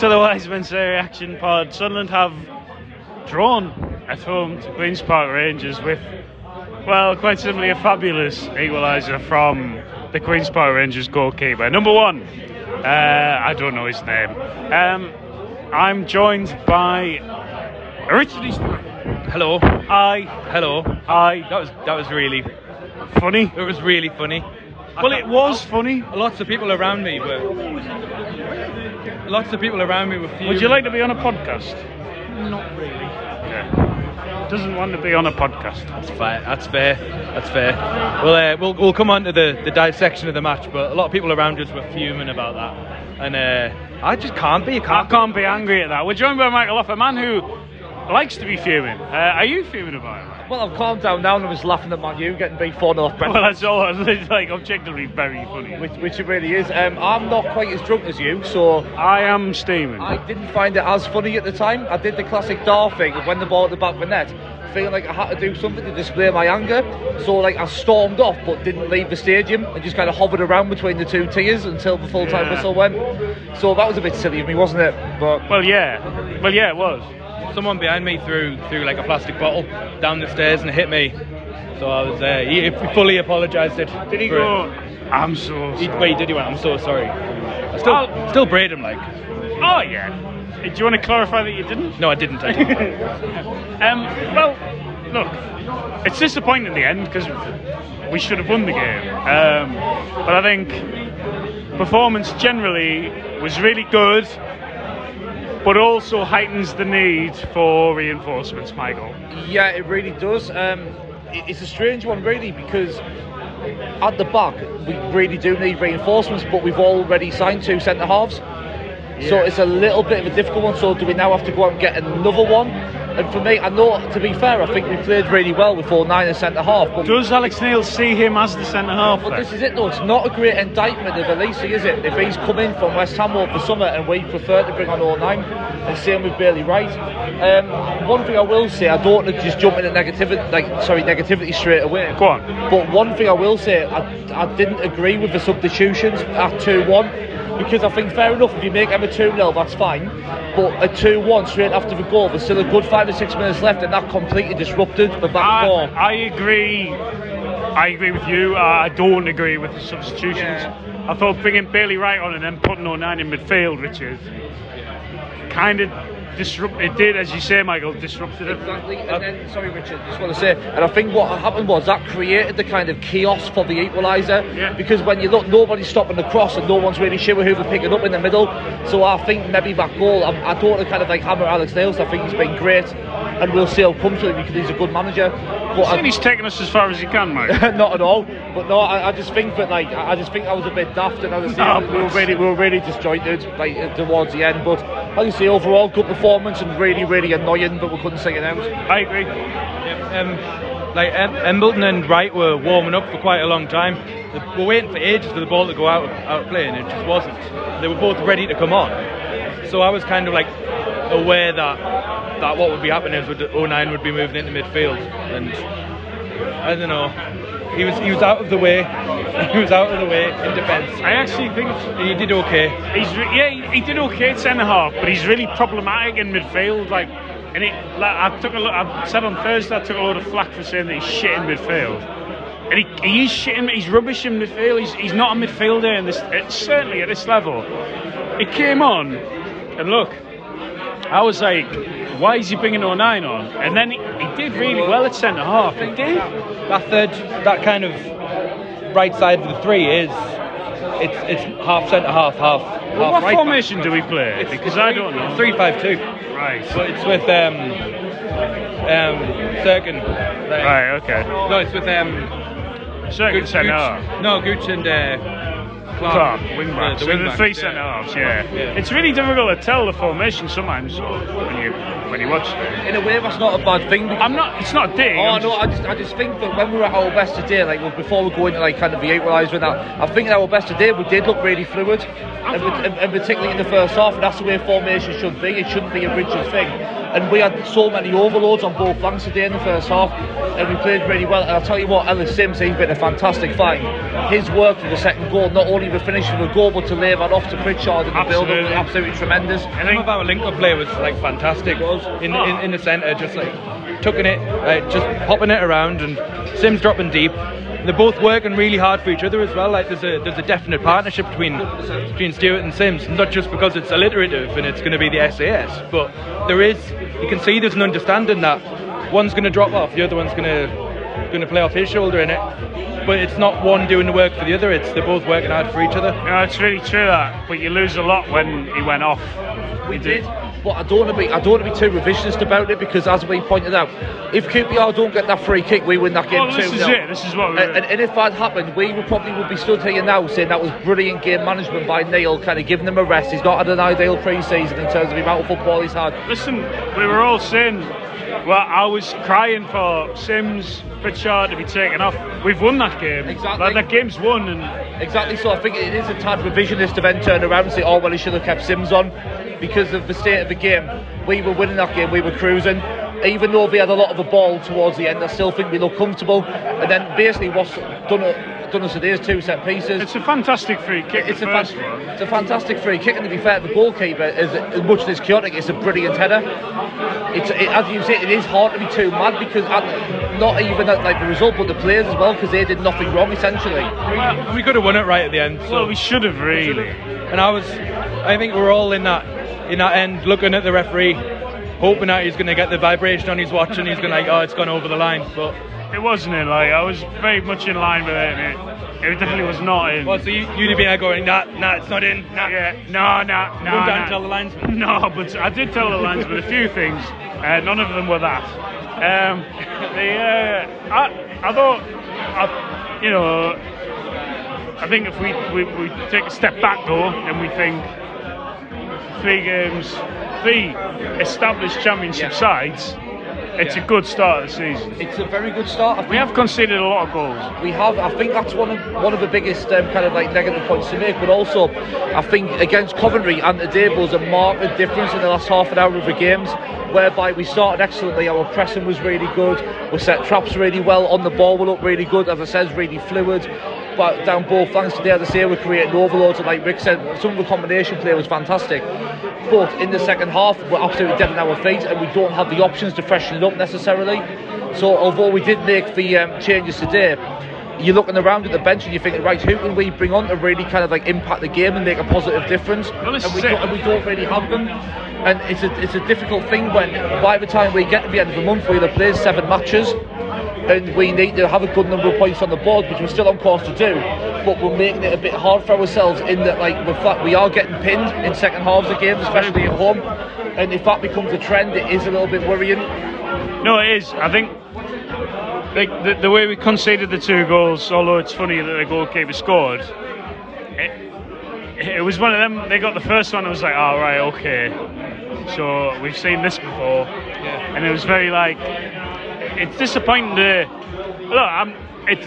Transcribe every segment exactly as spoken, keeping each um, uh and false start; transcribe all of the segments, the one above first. To the Wise Men's Reaction Pod. Sunderland have drawn at home to Queen's Park Rangers with, well, quite simply a fabulous equaliser from the Queen's Park Rangers goalkeeper. Number one, uh, I don't know his name. Um, I'm joined by Richard Eastwood. Hello. I. Hello. I. That was that was really funny. It was really funny. Well, it was funny. Lots of people around me were. Lots of people around me were. Fuming. Would you like to be on a podcast? Not really. Yeah. Doesn't want to be on a podcast. That's fair. That's fair. That's fair. Well, uh, we'll we'll come on to the, the dissection of the match, but a lot of people around us were fuming about that, and uh, I just can't be. I can't, I can't be angry at that. We're joined by Michael Lough, a man who likes to be fuming. Uh, are you fuming about it? Well, I've calmed down now and I was laughing at Man U getting beat four nil off Brentford. Well, that's all. It's like objectively very funny. Which, which it really is. Um, I'm not quite as drunk as you, so... I am steaming. I didn't find it as funny at the time. I did the classic Dar thing of when the ball at the back of the net, feeling like I had to do something to display my anger. So, like, I stormed off but didn't leave the stadium and just kind of hovered around between the two tiers until the full-time yeah. whistle went. So that was a bit silly of me, wasn't it? But Well, yeah. Well, yeah, it was. Someone behind me threw threw like a plastic bottle down the stairs and hit me, so I was uh, he fully apologised. Did he go? It. I'm so. Sorry. He, well, he did. He went. I'm so sorry. I still I'll, still braid him like. Oh yeah. Do you want to clarify that you didn't? No, I didn't. I didn't. um. Well, look, it's disappointing in the end because we should have won the game. Um. But I think performance generally was really good. But also heightens the need for reinforcements, Michael. Yeah, it really does. Um, it's a strange one, really, because at the back, we really do need reinforcements, but we've already signed two centre-halves. Yeah. So it's a little bit of a difficult one. So do we now have to go out and get another one? And for me, I know, to be fair, I think we played really well with four nine as centre-half. But does Alex Neil see him as the centre-half? But this is it, though. It's not a great indictment of Elisi, is it? If he's come in from West Ham over the summer and we prefer to bring on oh nine, and same with Bailey Wright. Um, one thing I will say, I don't want to just jump into negativity, like, sorry, negativity straight away. Go on. But one thing I will say, I, I didn't agree with the substitutions at two one. Because I think, fair enough, if you make them a two nil, that's fine. But a two one straight after the goal, there's still a good five or six minutes left, and that completely disrupted the back four. I, I agree. I agree with you. I don't agree with the substitutions. Yeah. I thought bringing Bailey Wright on and then putting oh nine in midfield, Richard, kind of... Disrupt, it did, as you say, Michael, disrupted it. Exactly, and then, sorry Richard, just want to say, and I think what happened was that created the kind of chaos for the equaliser, yeah. because when you look, nobody's stopping the cross and no one's really sure who they're picking up in the middle, so I think maybe that goal, I, I don't want to kind of like hammer Alex Neil, I think he's been great, and we'll see how it comes to him, because he's a good manager. But I think he's taken us as far as he can, mate. Not at all, but no, I, I just think that, like, I just think I was a bit daft, and I was no, we, were really, we were really disjointed, like, towards the end, but, like you say, overall, good performance. Performance and really, really annoying, but we couldn't sing it out. I agree. Um, like Embleton and Wright were warming up for quite a long time. They were waiting for ages for the ball to go out of, out of play, and it just wasn't. They were both ready to come on, so I was kind of like aware that that what would be happening is oh nine would be moving into midfield, and I don't know, he was he was out of the way he was out of the way in defence. I actually think he did okay. He's re- yeah he did okay at centre half, but he's really problematic in midfield. Like, and it, like, I took a look, I said on Thursday I took a load of flack for saying that he's shit in midfield, and he, he is shit in, he's rubbish in midfield. He's, he's not a midfielder in this, certainly at this level. He came on and look, I was like, why is he bringing oh nine on? And then he, he did really well at centre half. He did. That third, that kind of right side of the three is, it's it's half centre half, half. Well, half what right formation back. Do we play? It's, because it's I three, don't know. three five two Right. But it's with um um Serkin. Like, right. Okay. No, it's with um Serkin centre half. No, Gooch and. Uh, Clark, Clark wing backs. So the three centre halves, yeah. yeah. It's really difficult to tell the formation sometimes when you when you watch it. In a way, that's not a bad thing. I'm not. It's not a dig. Oh I'm no, just... I just I just think that when we were at our best today, like well, before we go into like kind of the equaliser and that, I think at our best today we did look really fluid, and, and, and particularly in the first half. And that's the way formation should be. It shouldn't be a rigid thing. And we had so many overloads on both flanks today in the first half, and we played really well. And I'll tell you what, Ellis Sims, he's been a fantastic find. His work for the second goal, not only the finish of the goal, but to lay that off to Pritchard in the build up, absolutely tremendous. And some of our link up play was like fantastic in, oh. in, in the centre, just like tucking it, like, just popping it around, and Sims dropping deep. They're both working really hard for each other as well. Like there's a there's a definite partnership between between Stuart and Sims, not just because it's alliterative and it's going to be the S A S, but there is, you can see there's an understanding that one's going to drop off, the other one's going to going to play off his shoulder in it, but it's not one doing the work for the other. It's they're both working hard for each other. You know, it's really true that, but you lose a lot when he went off. We did. But I don't want to be I don't want to be too revisionist about it, because as we pointed out, if Q P R don't get that free kick, we win that game well, this too. This is it. This is what we're and, and, and if that happened, we would probably would be stood here now saying that was brilliant game management by Neil, kind of giving them a rest. He's not had an ideal pre-season in terms of the amount of football he's had. Listen, we were all saying, well, I was crying for Sims, Pritchard to be taken off. We've won that game. Exactly. Like, that game's won. And exactly. So I think it is a tad revisionist to then turn around and say, oh well, he should have kept Sims on. Because of the state of the game, we were winning that game, we were cruising. Even though we had a lot of the ball towards the end, I still think we looked comfortable. And then basically what's done done us today is two set pieces. It's a fantastic free kick. It's, a, fan- it's a fantastic free kick, and to be fair, the goalkeeper is as much as it's chaotic. It's a brilliant header. It's it, as you say, it is hard to be too mad, because at, not even at like the result, but the players as well, because they did nothing wrong essentially. Well, we could have won it right at the end. So. Well, we should have really. And I was, I think we're all in that. In that end, looking at the referee, hoping that he's going to get the vibration on his watch and he's going to like, oh, it's gone over the line. But it wasn't in. Like I was very much in line with it. And it, it definitely was not in. Well, so you, you'd have been there going, nah, nah, it's not in. Nah, yeah, no, nah, nah. Run down and tell the linesman. No, but I did tell the linesman a few things. Uh, none of them were that. Um, the uh, I, I thought, I, you know, I think if we, we we take a step back though and we think. Three games, three established championship yeah. sides. It's yeah. a good start of the season. It's a very good start. We have conceded a lot of goals. We have. I think that's one of one of the biggest um, kind of like negative points to make. But also, I think against Coventry and today there was a marked difference in the last half an hour of the games, whereby we started excellently. Our pressing was really good. We set traps really well on the ball. We looked really good. As I said, really fluid. But down both flanks today, as I say, we're creating overloads, and like Rick said, some of the combination play was fantastic, but in the second half we're absolutely dead in our feet and we don't have the options to freshen it up necessarily. So although we did make the um, changes today, you're looking around at the bench and you're thinking, right, who can we bring on to really kind of like impact the game and make a positive difference? Well, and, we and we don't really have them. And it's a, it's a difficult thing when by the time we get to the end of the month we'll have played seven matches. And we need to have a good number of points on the board, which we're still on course to do, but we're making it a bit hard for ourselves in that, like, the fact we are getting pinned in second halves of games, especially at home. And if that becomes a trend, it is a little bit worrying. No, it is. I think like the, the way we conceded the two goals, although it's funny that the goalkeeper scored, it, it was one of them. They got the first one, I was like, oh, right, okay. So we've seen this before, yeah. And it was very like. It's disappointing to look. I'm. It's.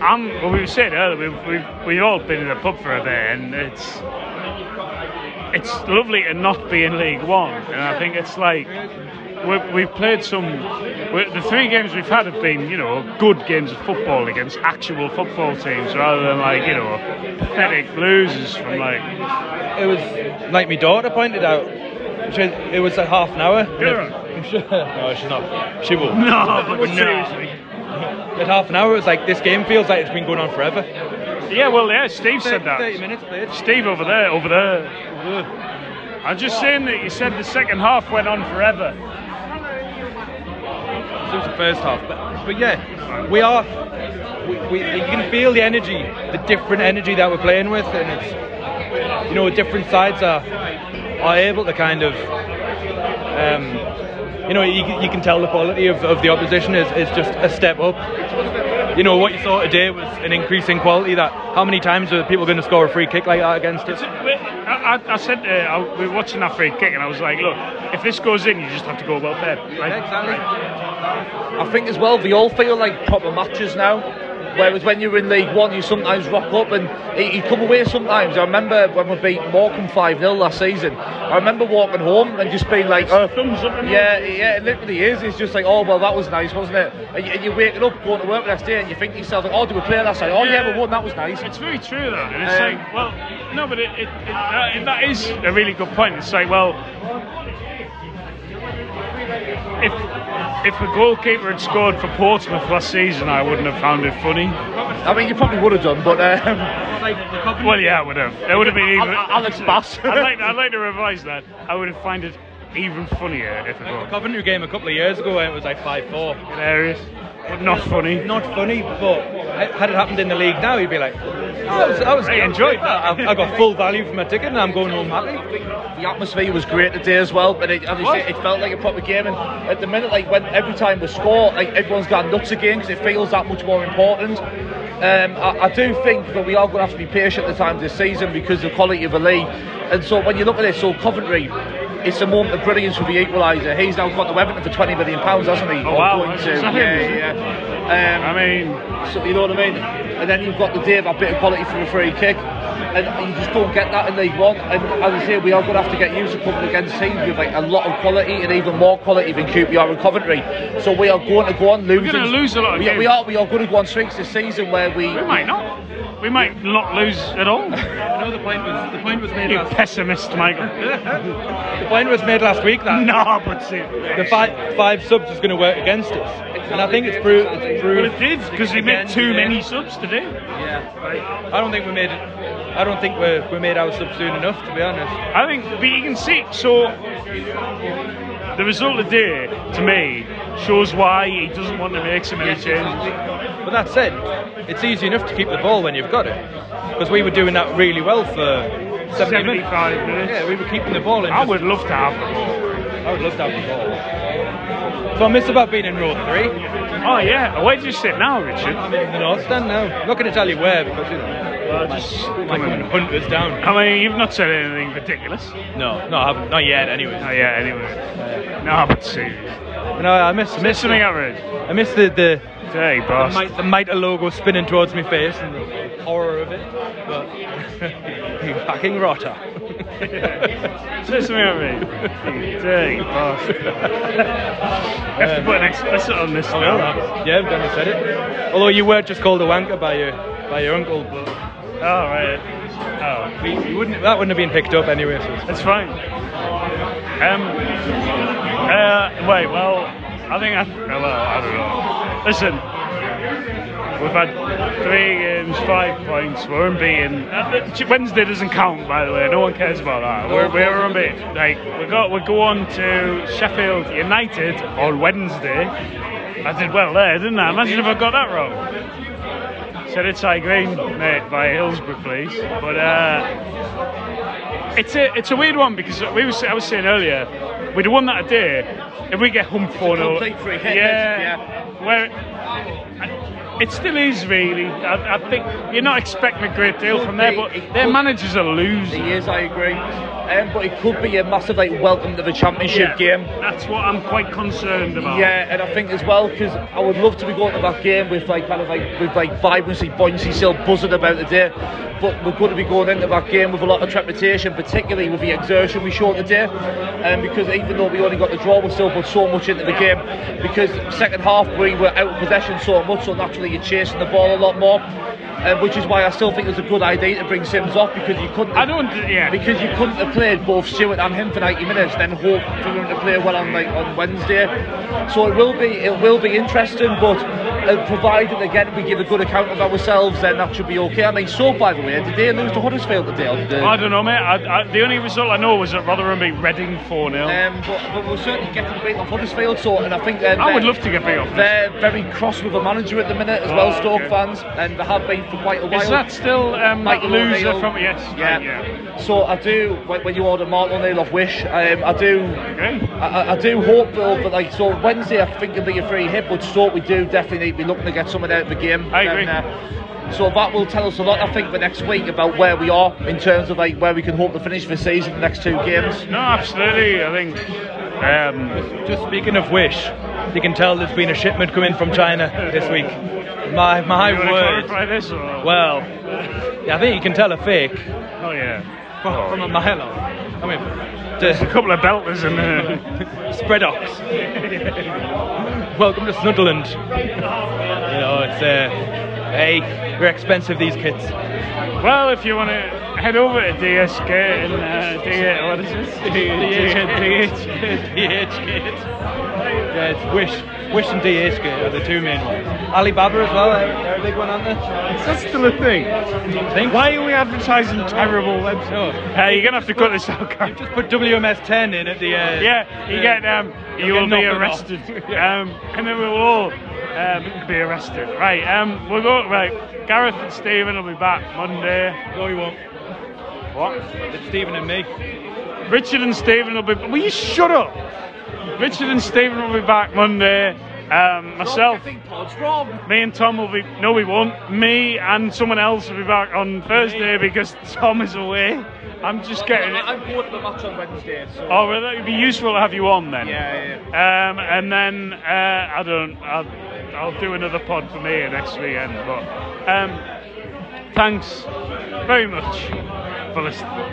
I'm. Well, we said earlier. We've. We've. We've all been in a pub for a bit, and it's. It's lovely to not be in League One, and I think it's like. we've, we've played some. The three games we've had have been, you know, good games of football against actual football teams, rather than like, you know, pathetic losers from like. It was like my daughter pointed out. She, it was like half an hour. I'm sure. No, she's not. She will. No, but no. Seriously. At half an hour, it was like this game feels like it's been going on forever. Yeah, well, yeah. Steve said that. Thirty minutes played. Steve over there, over there. Over there. I'm just saying that you said the second half went on forever. It was the first half, but, but yeah, we are. We, we, you can feel the energy, the different energy that we're playing with, and it's, you know, different sides are are able to kind of, um, you know, you, you can tell the quality of, of the opposition is, is just a step up. You know, what you saw today was an increase in quality. That how many times are people going to score a free kick like that against it? I, I, I said uh, I, we were watching that free kick and I was like, look, if this goes in, you just have to go about bed. Right? Yeah, exactly. Right. I think as well, they all feel like proper matches now. Whereas when you're in League One, you sometimes rock up and you come away sometimes. I remember when we beat Morecambe five nil last season, I remember walking home and just being like, oh, thumbs up. Yeah, yeah, it literally is. It's just like, oh, well, that was nice, wasn't it? And you're waking up, going to work the next day, and you think to yourself, like, oh, did we play last night? Oh, yeah, yeah, we won, that was nice. It's very true, though. And it's um, like, well, no, but it, it, it, uh, that is a really good point. It's like, well, if if the goalkeeper had scored for Portsmouth last season, I wouldn't have found it funny. I mean, you probably would have done, but um, like, well, yeah, I would have. It would have been even. Alex Bass. I'd like, I'd like to revise that. I would have found it even funnier if it was. The Coventry game a couple of years ago, it was like five four. Hilarious. But not funny. Not funny, but had it happened in the league now, you'd be like, oh, I was, I was really enjoyed that. I, I got full value for my ticket and I'm going home happy. The atmosphere was great today as well, but it, it felt like a proper game. And at the minute, like when every time we score, like everyone's gone nuts again because it feels that much more important. Um, I, I do think that we are going to have to be patient at the time this season because of the quality of the league. And so when you look at it, so Coventry, it's a moment of brilliance for the equaliser. He's now got the weapon for twenty million pounds, hasn't he? Oh, wow. Yeah, yeah. Um, I mean, so, you know what I mean? And then you've got the day of a bit of quality for a free kick. And you just don't get that in League One. And as I say, we are going to have to get used to coming against teams with like a lot of quality and even more quality than Q P R and Coventry. So we are going to go on losing. We're going to lose a lot of we, games. We are, we are going to go on streaks this season where we... We might not. We might not lose at all. No, the point was, the point was made you last... pessimist, Michael. The point was made last week that... No, but see... The five, five subs is going to work against us. And I think it's proved... It's proved well, it did, because we made too today. many subs today. Yeah, right. I don't think we made... I don't think we're, we made our sub soon enough, to be honest. I think, but you can see, so the result of the day, to me, shows why he doesn't want to make so many changes. But that said, it's easy enough to keep the ball when you've got it. Because we were doing that really well for seventy seventy-five minutes. minutes. Yeah, we were keeping the ball in. I would love to have the ball. I would love to have the ball. So I miss about being in row three. Oh, yeah. Where do you sit now, Richard? I'm in the north stand now. I'm not going to tell you where, because, you know. Well, just like when hunt was down. I mean, you've not said anything ridiculous. No, no, I haven't. Not yet, anyway. Not yet, anyway. No, but seriously. No, I miss miss something the, outrage. I miss the the, hey, boss. the, the mitre logo spinning towards my face and the horror of it. But you fucking rotter. Say something at me. Dirty bastard. You have to put an explicit on this. Oh, no. Yeah, I've never said it. Although you were just called a wanker by your by your uncle, but. Oh, right. Oh, we, we wouldn't, that wouldn't have been picked up anyway. So it's fine. Um, uh, wait, well, I think I... Well, I don't know. Listen, we've had three games, five points, we're unbeaten. Uh, Wednesday doesn't count, by the way. No one cares about that. We're, we're unbeaten. Like, we got, we go on to Sheffield United on Wednesday. I did well there, didn't I? Imagine if I got that wrong. Said it's I Green, mate, by Hillsborough, please. But uh, it's a it's a weird one because we was I was saying earlier we'd have won that a day if we get humped four nil. Yeah, yeah. Where It still is, really. I, I think you're not expecting a great deal from there, but their manager's a loser. He is, I agree. Um, but it could be a massive like welcome to the championship yeah, game. That's what I'm quite concerned about. Yeah, and I think as well, because I would love to be going to that game with like kind of like with like vibrancy, buoyancy, still buzzing about the day. But we're going to be going into that game with a lot of trepidation, particularly with the exertion we showed today. Um, because even though we only got the draw, we still put so much into the game. Because second half we were out of possession so much, so naturally you're chasing the ball a lot more. Uh, which is why I still think it's a good idea to bring Sims off, because you couldn't. I don't. Yeah. Because you couldn't have played both Stuart and him for ninety minutes, then hope for him to play well on like on Wednesday. So it will be it will be interesting, but uh, provided again we give a good account of ourselves, then that should be okay. I mean, so by the way, did they lose to Huddersfield today? Or did they... I don't know, mate. I, I, the only result I know was that Rotherham beat Reading four nil. Um, but, but we're certainly getting beat off Huddersfield, so and I think they're, I would love to get beat off. They're very cross with the manager at the minute as oh, well, Stoke okay. fans, and they have been. For quite a while. Is that still um, Michael Lough from yes? Yeah. Right, yeah. So I do when you order Martin O'Neill off Wish, um, I do. Okay. I, I do hope though, but like so Wednesday, I think it'll be a free hit, but so we do definitely need to be looking to get something out of the game. I agree. And, uh, so that will tell us a lot, I think, for next week about where we are in terms of like where we can hope to finish the season in the next two games. No, absolutely. I think. Um, just speaking of Wish, you can tell there's been a shipment coming from China this week. My my you word. This or? Well, yeah, I think you can tell a fake. Oh yeah. From, oh, from yeah. a mile off. I mean, there's a couple of belters in there. Spread ox. Welcome to Sunderland. You know, it's uh, hey, we're expensive, these kids. Well, if you want to head over to D H K and uh, D H K, what is this? D H K. Yeah, it's Wish, Wish and D H K are the two main ones. Alibaba as well, they're a big one, aren't they? Is that still a thing? Think Why are we advertising terrible websites? No. Uh, you're going to have to cut this out, Carl. You just put W M S ten in at the end. Uh, yeah, you uh, get, um, you will be arrested. um, and then we'll all um, be arrested. Right, um, we'll go, right, Gareth and Stephen will be back Monday. No, you won't. What? It's Stephen and me. Richard and Stephen will be, will you shut up? Richard and Stephen will be back Monday. Um, myself, me and Tom will be. No, we won't. Me and someone else will be back on Thursday because Tom is away. I'm just getting. I'm bored of the match on Wednesday. So. Oh, well, that would be useful to have you on then. Yeah, yeah. Um, and then uh, I don't. I'll, I'll do another pod for me next weekend. But um, thanks very much for listening.